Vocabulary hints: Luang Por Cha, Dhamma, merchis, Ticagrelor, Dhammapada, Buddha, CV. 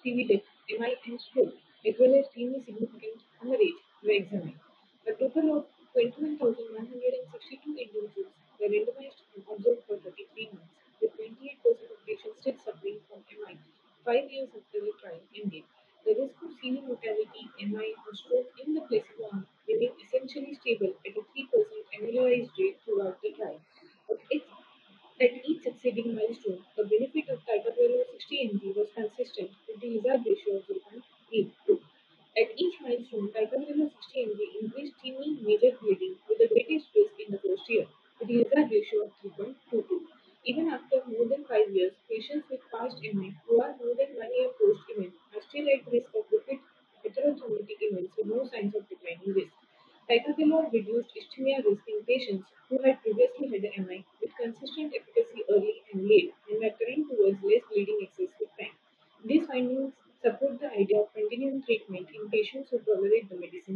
CV depth, MI and stroke, as well as CV significant hemorrhage were examined. A total of 21,162 individuals were randomized and observed for 33 months, with 28% of patients still suffering from MI 5 years after the trial ended. The risk of CV mortality, MI or stroke in the placebo arm remained essentially stable at a 3% annualized rate throughout the trial. At each succeeding milestone, the benefit of Ticagrelor 60 mg was consistent with the hazard ratio of 0.82. At each milestone, Ticagrelor 60 mg increased TME major bleeding with the greatest risk in the first year, with a hazard ratio of 3.22. Even after more than 5 years, patients with past MI who are more than 1 year post-event are still at risk of repeat heterothrombotic events with no signs of declining risk. Ticagrelor reduced ischemia risk in patients who had previously had an MI with consistent efficacy early and late and were turning towards less bleeding excess with time. These findings support the idea of continuing treatment in patients who tolerate the medicine.